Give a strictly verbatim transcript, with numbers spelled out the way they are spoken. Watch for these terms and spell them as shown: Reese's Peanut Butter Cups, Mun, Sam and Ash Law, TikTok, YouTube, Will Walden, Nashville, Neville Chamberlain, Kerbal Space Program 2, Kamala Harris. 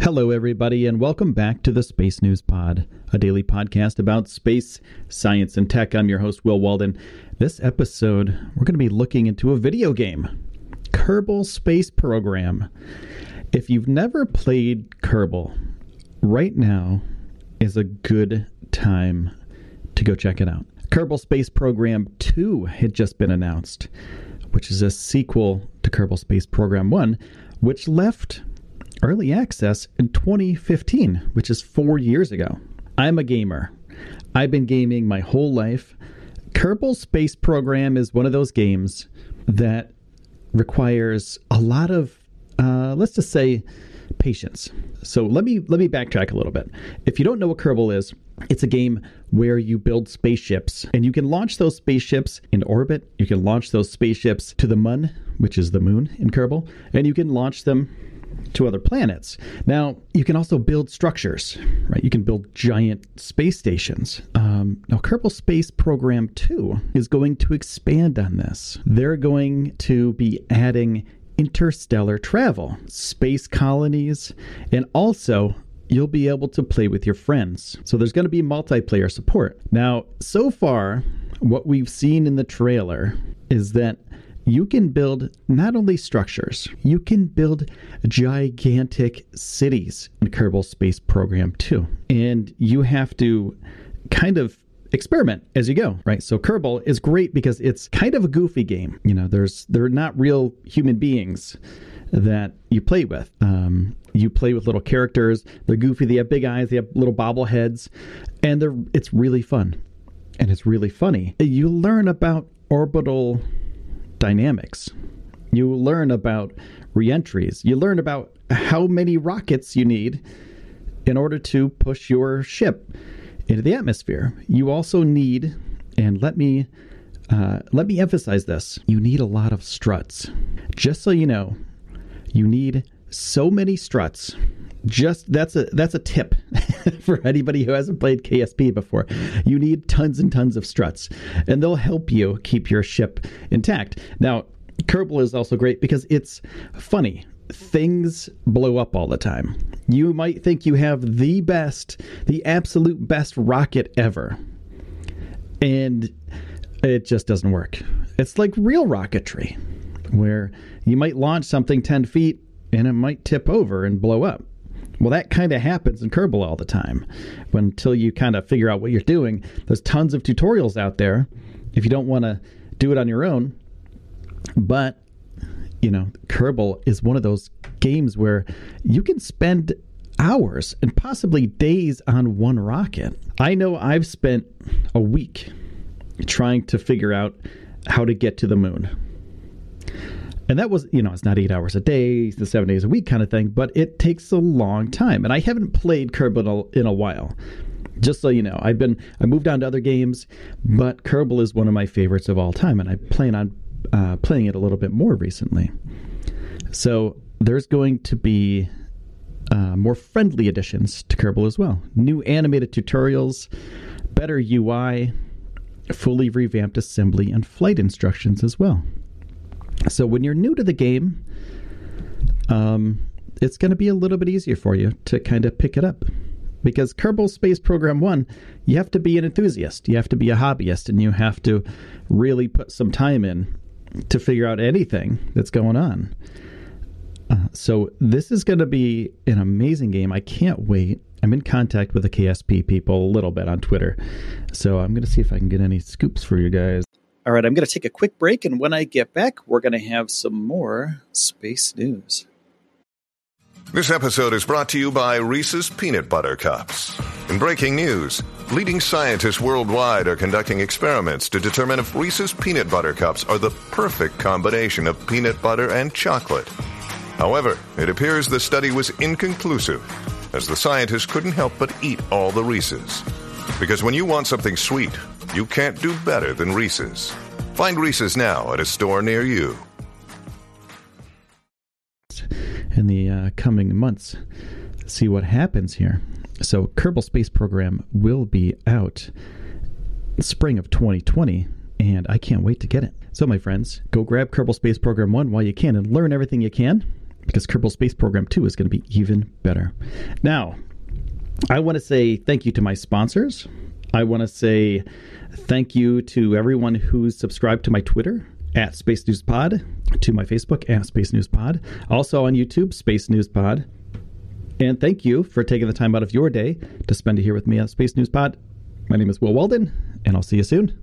Hello, everybody, and welcome back to the Space News Pod, a daily podcast about space, science, and tech. I'm your host, Will Walden. This episode, we're going to be looking into a video game, Kerbal Space Program. If you've never played Kerbal, right now is a good time to go check it out. Kerbal Space Program two had just been announced, which is a sequel to Kerbal Space Program one, which left early access in twenty fifteen, which is four years ago. I'm a gamer. I've been gaming my whole life. Kerbal Space Program is one of those games that requires a lot of, uh, let's just say, patience. So let me let me backtrack a little bit. If you don't know what Kerbal is, it's a game where you build spaceships, and you can launch those spaceships in orbit. You can launch those spaceships to the Mun, which is the moon in Kerbal, and you can launch them to other planets. Now, you can also build structures, right? You can build giant space stations. Um, now, Kerbal Space Program two is going to expand on this. They're going to be adding interstellar travel, space colonies, and also you'll be able to play with your friends. So there's going to be multiplayer support. Now, so far, what we've seen in the trailer is that you can build not only structures, you can build gigantic cities in Kerbal Space Program two. And you have to kind of experiment as you go, right? So Kerbal is great because it's kind of a goofy game. You know, there's they're not real human beings that you play with. Um, you play with little characters. They're goofy. They have big eyes. They have little bobbleheads. And they're it's really fun. And it's really funny. You learn about orbital dynamics. You learn about reentries. You learn about how many rockets you need in order to push your ship into the atmosphere. You also need, and let me uh, let me emphasize this, you need a lot of struts. Just so you know, you need so many struts. Just that's a that's a tip for anybody who hasn't played K S P before. You need tons and tons of struts, and they'll help you keep your ship intact. Now, Kerbal is also great because it's funny. Things blow up all the time. You might think you have the best, the absolute best rocket ever, and it just doesn't work. It's like real rocketry, where you might launch something ten feet and it might tip over and blow up. Well, that kind of happens in Kerbal all the time. But until you kind of figure out what you're doing, there's tons of tutorials out there if you don't want to do it on your own. But, you know, Kerbal is one of those games where you can spend hours and possibly days on one rocket. I know I've spent a week trying to figure out how to get to the moon. And that was, you know, it's not eight hours a day, it's the seven days a week kind of thing, but it takes a long time. And I haven't played Kerbal in a while. Just so you know, I've been, I moved on to other games, but Kerbal is one of my favorites of all time. And I plan on uh, playing it a little bit more recently. So there's going to be uh, more friendly additions to Kerbal as well. New animated tutorials, better U I, fully revamped assembly and flight instructions as well. So when you're new to the game, um, it's going to be a little bit easier for you to kind of pick it up. Because Kerbal Space Program one, you have to be an enthusiast. You have to be a hobbyist, and you have to really put some time in to figure out anything that's going on. Uh, so this is going to be an amazing game. I can't wait. I'm in contact with the K S P people a little bit on Twitter. So I'm going to see if I can get any scoops for you guys. All right, I'm going to take a quick break, and when I get back, we're going to have some more space news. This episode is brought to you by Reese's Peanut Butter Cups. In breaking news, leading scientists worldwide are conducting experiments to determine if Reese's Peanut Butter Cups are the perfect combination of peanut butter and chocolate. However, it appears the study was inconclusive, as the scientists couldn't help but eat all the Reese's. Because when you want something sweet, you can't do better than Reese's. Find Reese's now at a store near you. In the uh, coming months, see what happens here. So Kerbal Space Program will be out spring of twenty twenty, and I can't wait to get it. So my friends, go grab Kerbal Space Program one while you can and learn everything you can, because Kerbal Space Program two is going to be even better. Now, I want to say thank you to my sponsors. I want to say thank you to everyone who's subscribed to my Twitter, at Space News Pod, to my Facebook, at Space News Pod, also on YouTube, Space News Pod. And thank you for taking the time out of your day to spend it here with me on Space News Pod. My name is Will Walden, and I'll see you soon.